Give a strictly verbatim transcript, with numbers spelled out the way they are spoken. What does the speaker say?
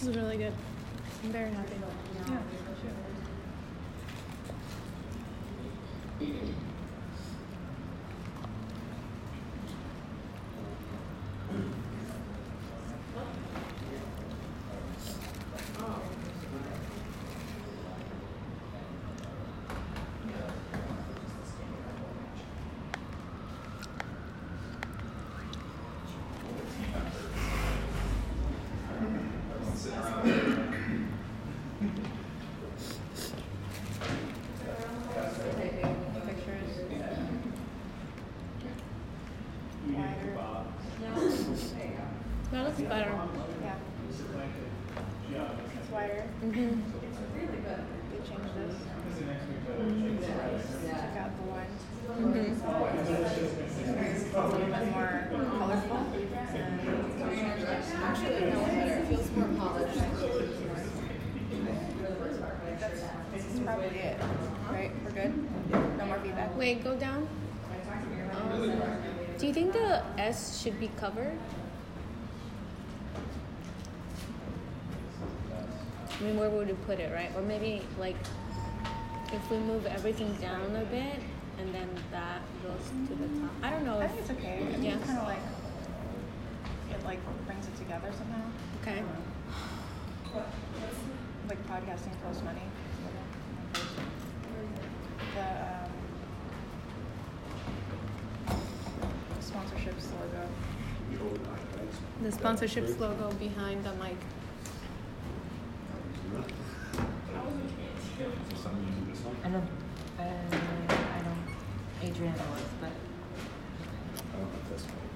This is really good. I'm very happy. Yeah. Wait, go down. Um, do you think the S should be covered? I mean, where would we put it, right? Or maybe, like, if we move everything down a bit, and then that goes to the top. I don't know. If, I think it's okay. I think yeah. It's kind of like, it, like, brings it together somehow. Okay. Like, podcasting costs money. The, uh, sponsorships logo. The sponsorships logo behind the mic. I don't, uh, I don't, Adriana was, but. I don't think that's